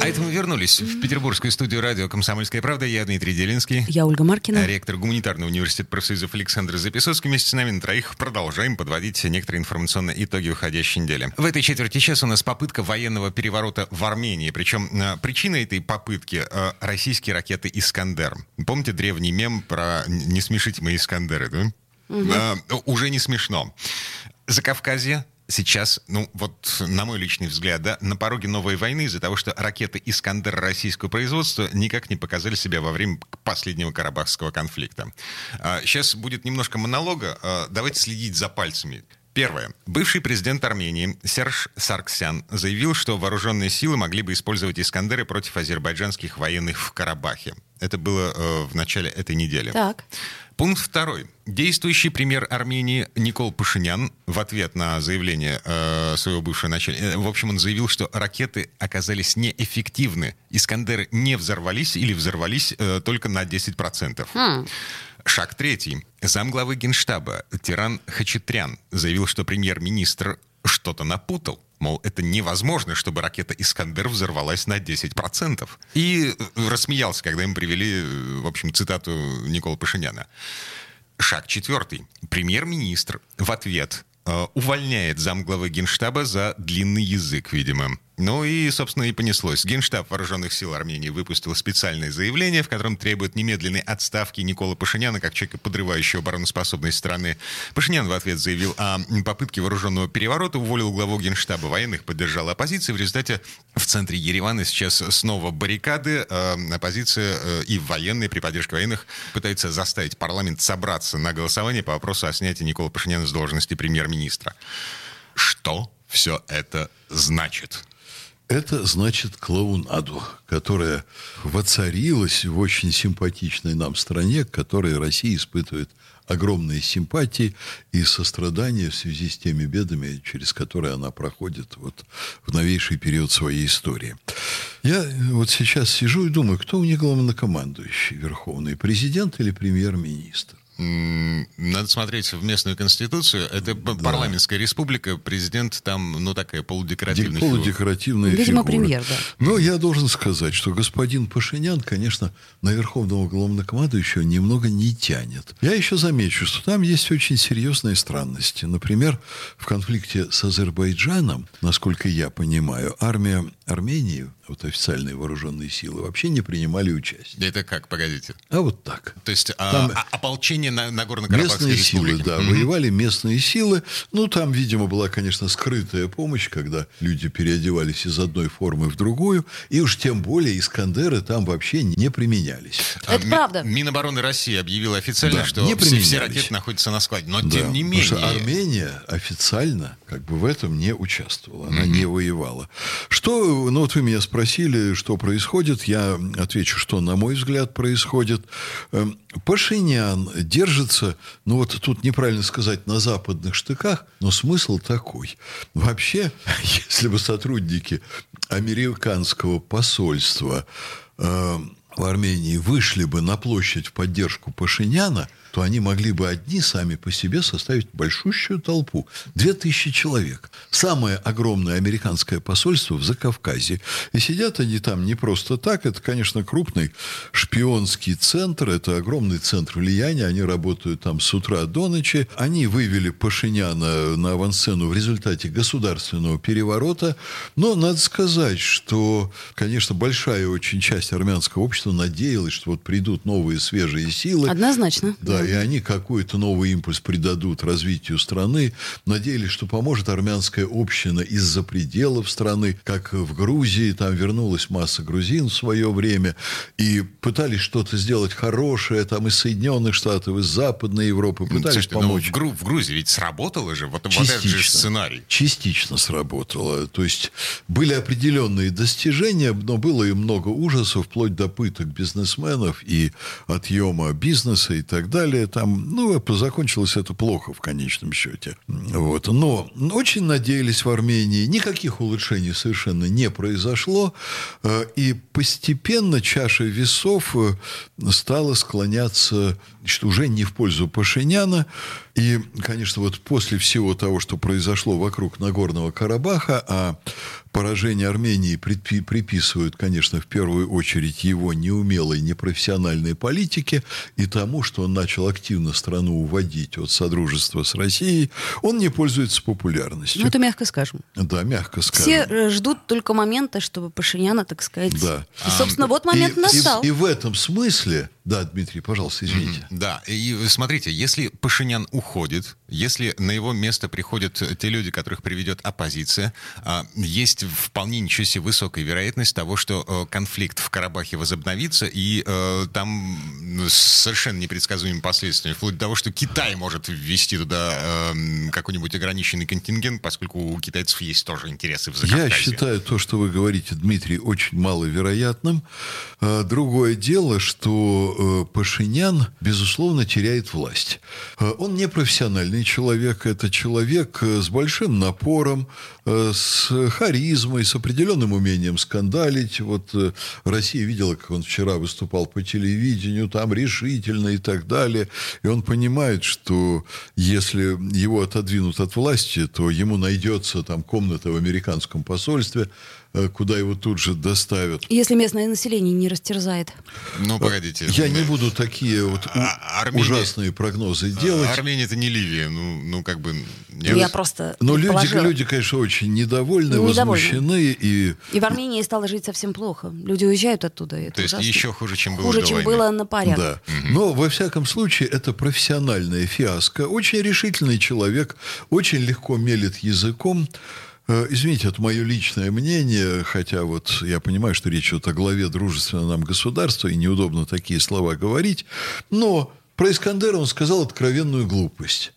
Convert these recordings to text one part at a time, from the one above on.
А это мы вернулись в петербургскую студию радио «Комсомольская правда». Я Дмитрий Дилинский. Я Ольга Маркина. Ректор гуманитарного университета профсоюзов Александр Запесоцкий. Вместе с нами на троих продолжаем подводить некоторые информационные итоги уходящей недели. В этой четверти часа у нас попытка военного переворота в Армении. Причем причина этой попытки — российские ракеты «Искандер». Помните древний мем про «не смешите мои Искандеры», да? Угу. Уже не смешно. Закавказье. Сейчас, на мой личный взгляд, да, на пороге новой войны из-за того, что ракеты «Искандер» российского производства никак не показали себя во время последнего карабахского конфликта. Сейчас будет немножко монолога. Давайте следить за пальцами. Первое. Бывший президент Армении Серж Саркисян заявил, что вооруженные силы могли бы использовать «Искандеры» против азербайджанских военных в Карабахе. Это было в начале этой недели. Так. Пункт второй. Действующий премьер Армении Никол Пашинян в ответ на заявление своего бывшего начальника, он заявил, что ракеты оказались неэффективны. «Искандеры» не взорвались или взорвались только на 10%. Шаг третий. Замглавы Генштаба Тиран Хачатрян заявил, что премьер-министр что-то напутал. Мол, это невозможно, чтобы ракета «Искандер» взорвалась на 10%. И рассмеялся, когда им привели, цитату Никола Пашиняна. Шаг четвертый. Премьер-министр в ответ увольняет замглавы Генштаба за длинный язык, видимо. И понеслось. Генштаб Вооруженных сил Армении выпустил специальное заявление, в котором требует немедленной отставки Никола Пашиняна как человека, подрывающего обороноспособность страны. Пашинян в ответ заявил о попытке вооруженного переворота, уволил главу Генштаба военных, поддержал оппозицию. В результате в центре Еревана сейчас снова баррикады. Оппозиция и военные при поддержке военных пытаются заставить парламент собраться на голосование по вопросу о снятии Никола Пашиняна с должности премьер-министра. Что все это значит? Это значит клоунаду, которая воцарилась в очень симпатичной нам стране, к которой Россия испытывает огромные симпатии и сострадание в связи с теми бедами, через которые она проходит в новейший период своей истории. Я сейчас сижу и думаю, кто у них главнокомандующий, верховный президент или премьер-министр? Надо смотреть в местную конституцию. Это парламентская республика. Президент там, такая полудекоративная фигура. Видимо, премьер, да. Я должен сказать, что господин Пашинян, конечно, на верховного главнокомандующего немного не тянет. Я еще замечу, что там есть очень серьезные странности. Например, в конфликте с Азербайджаном, насколько я понимаю, армия Армении, официальные вооруженные силы, вообще не принимали участие. Это как? Погодите. А так. То есть там ополчение Нагорно-Карабахской республики. Местные силы, да. Воевали местные силы. Там, видимо, была, конечно, скрытая помощь, когда люди переодевались из одной формы в другую. И уж тем более «Искандеры» там вообще не применялись. Это правда. Минобороны России объявила официально, что все ракеты находятся на складе. Но тем не менее... Потому что Армения официально в этом не участвовала. Она не воевала. Что... вы меня спросили, что происходит. Я отвечу, что, на мой взгляд, происходит. Пашинян держится, тут неправильно сказать, на западных штыках, но смысл такой. Вообще, если бы сотрудники американского посольства в Армении вышли бы на площадь в поддержку Пашиняна, то они могли бы одни сами по себе составить большущую толпу. 2000 человек. Самое огромное американское посольство в Закавказье. И сидят они там не просто так. Это, конечно, крупный шпионский центр. Это огромный центр влияния. Они работают там с утра до ночи. Они вывели Пашиняна на авансцену в результате государственного переворота. Но надо сказать, что, конечно, большая очень часть армянского общества надеялась, что придут новые свежие силы. Однозначно. Да. И они какой-то новый импульс придадут развитию страны. Надеялись, что поможет армянская община из-за пределов страны, как в Грузии. Там вернулась масса грузин в свое время. И пытались что-то сделать хорошее. Там из Соединенных Штатов, из Западной Европы пытались помочь. В Грузии ведь сработало же. Этот же сценарий. Частично сработало. То есть были определенные достижения, но было и много ужасов, вплоть до пыток бизнесменов и отъема бизнеса и так далее. далее. Там, ну, закончилось это плохо в конечном счете. Вот. Но очень надеялись в Армении. Никаких улучшений совершенно не произошло. И постепенно чаша весов стала склоняться, значит, уже не в пользу Пашиняна. И, конечно, вот после всего того, что произошло вокруг Нагорного Карабаха, а поражение Армении приписывают, конечно, в первую очередь его неумелой, непрофессиональной политике и тому, что он начал активно страну уводить от содружества с Россией, он не пользуется популярностью. Ну, это мягко скажем. Да, мягко скажем. Все ждут только момента, чтобы Пашиняна, так сказать... Да. И, собственно, вот момент настал. И в этом смысле... Да, Дмитрий, пожалуйста, извините. Да, и смотрите, если Пашинян уходит, если на его место приходят те люди, которых приведет оппозиция, есть вполне ничего себе высокая вероятность того, что конфликт в Карабахе возобновится, и там совершенно непредсказуемыми последствиями, вплоть до того, что Китай может ввести туда какой-нибудь ограниченный контингент, поскольку у китайцев есть тоже интересы в Закавказье. Я считаю то, что вы говорите, Дмитрий, очень маловероятным. Другое дело, что Пашинян, безусловно, теряет власть. Он не профессиональный человек. Это человек с большим напором, с харизмой, с определенным умением скандалить. Вот Россия видела, как он вчера выступал по телевидению, там решительно и так далее. И он понимает, что если его отодвинут от власти, то ему найдется там комната в американском посольстве, куда его тут же доставят. Если местное население не растерзает. Ну, погодите. Я не буду такие вот ужасные прогнозы делать. Армения — это не Ливия. Ну как бы... Я просто предположила. Но люди, конечно, очень недовольны, возмущены. И в Армении стало жить совсем плохо. Люди уезжают оттуда. Это ужасно. То есть еще хуже, чем было до войны. Хуже, чем было на порядок. Да. Mm-hmm. Но, во всяком случае, это профессиональная фиаско. Очень решительный человек, очень легко мелет языком. Извините, это мое личное мнение, хотя вот я понимаю, что речь идет о главе дружественного нам государства, и неудобно такие слова говорить, но про Искандера он сказал откровенную глупость.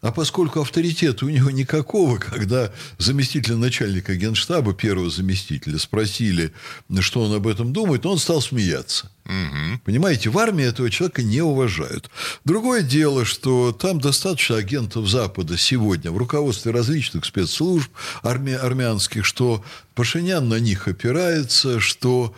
А поскольку авторитета у него никакого, когда заместителя начальника Генштаба, первого заместителя, спросили, что он об этом думает, он стал смеяться. Угу. Понимаете, в армии этого человека не уважают. Другое дело, что там достаточно агентов Запада сегодня в руководстве различных спецслужб армянских, что Пашинян на них опирается, что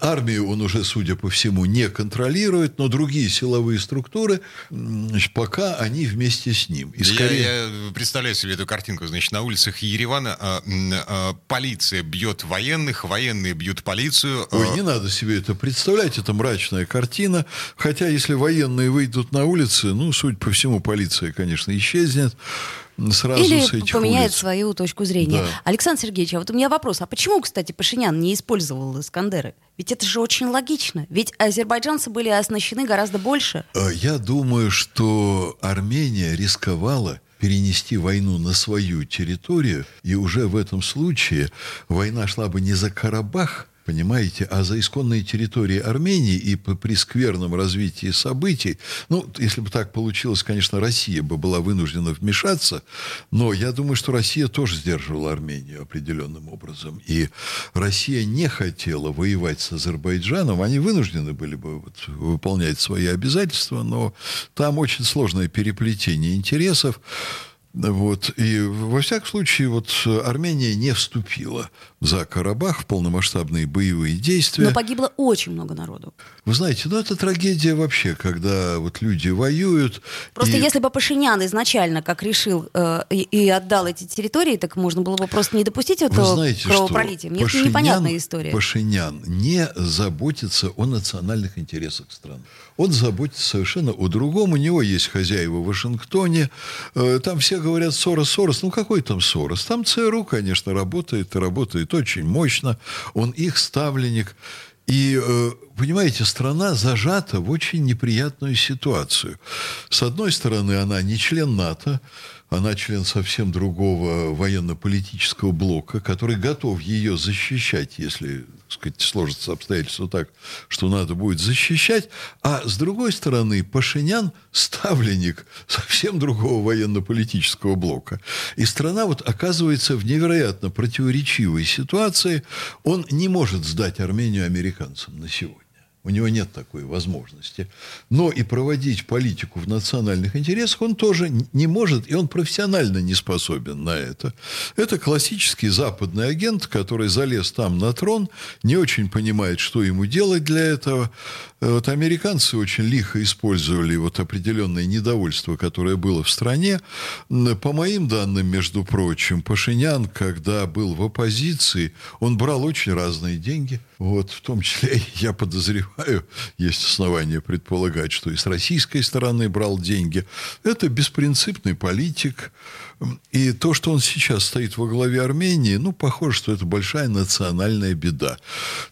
армию он уже, судя по всему, не контролирует, но другие силовые структуры, значит, пока они вместе с ним. И скорее... я представляю себе эту картинку. Значит, на улицах Еревана полиция бьет военных, военные бьют полицию. Ой, не надо себе это представлять, это мрачная картина. Хотя, если военные выйдут на улицы, ну, судя по всему, полиция, конечно, исчезнет. Сразу или поменяет свою точку зрения. Да. Александр Сергеевич, а вот у меня вопрос. А почему, кстати, Пашинян не использовал Искандеры? Ведь это же очень логично. Ведь азербайджанцы были оснащены гораздо больше. Я думаю, что Армения рисковала перенести войну на свою территорию. И уже в этом случае война шла бы не за Карабах, понимаете, а за исконные территории Армении, и при скверном развитии событий, ну, если бы так получилось, конечно, Россия бы была вынуждена вмешаться, но я думаю, что Россия тоже сдерживала Армению определенным образом, и Россия не хотела воевать с Азербайджаном, они вынуждены были бы вот выполнять свои обязательства, но там очень сложное переплетение интересов. Вот. И, во всяком случае, вот Армения не вступила за Карабах в полномасштабные боевые действия. Но погибло очень много народу. Вы знаете, это трагедия вообще, когда вот люди воюют. Просто если бы Пашинян изначально, как решил, и отдал эти территории, так можно было бы просто не допустить этого кровопролития. Мне это непонятная история. Пашинян не заботится о национальных интересах страны. Он заботится совершенно о другом. У него есть хозяева в Вашингтоне. Там все говорят Сорос. Ну, какой там Сорос? Там ЦРУ, конечно, работает очень мощно. Он их ставленник. И, понимаете, страна зажата в очень неприятную ситуацию. С одной стороны, она не член НАТО. Она член совсем другого военно-политического блока, который готов ее защищать, если, так сказать, сложатся обстоятельства так, что надо будет защищать. А с другой стороны, Пашинян – ставленник совсем другого военно-политического блока. И страна вот оказывается в невероятно противоречивой ситуации. Он не может сдать Армению американцам на сегодня. У него нет такой возможности. Но и проводить политику в национальных интересах он тоже не может, и он профессионально не способен на это. Это классический западный агент, который залез там на трон, не очень понимает, что ему делать для этого. Вот американцы очень лихо использовали вот определенное недовольство, которое было в стране. По моим данным, между прочим, Пашинян, когда был в оппозиции, он брал очень разные деньги. Вот, в том числе, я подозреваю, есть основания предполагать, что и с российской стороны брал деньги. Это беспринципный политик. И то, что он сейчас стоит во главе Армении, похоже, что это большая национальная беда.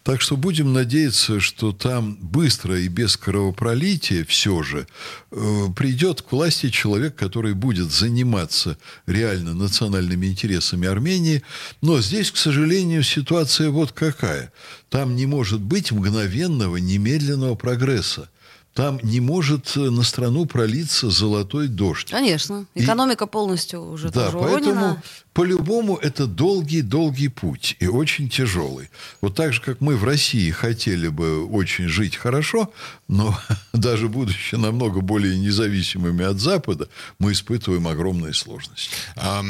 Так что будем надеяться, что там быстро и без кровопролития все же придет к власти человек, который будет заниматься реально национальными интересами Армении. Но здесь, к сожалению, ситуация вот какая. Там не может быть мгновенного, немедленного прогресса. Там не может на страну пролиться золотой дождь. Конечно. Экономика полностью уже тоже уронена. Поэтому, по-любому, это долгий-долгий путь и очень тяжелый. Вот так же, как мы в России хотели бы очень жить хорошо, но даже будучи намного более независимыми от Запада, мы испытываем огромные сложности. Я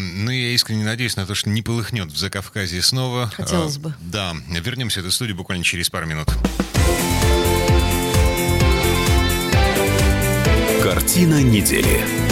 искренне надеюсь на то, что не полыхнет в Закавказье снова. Хотелось бы. Да. Вернемся в эту студию буквально через пару минут. Картина недели.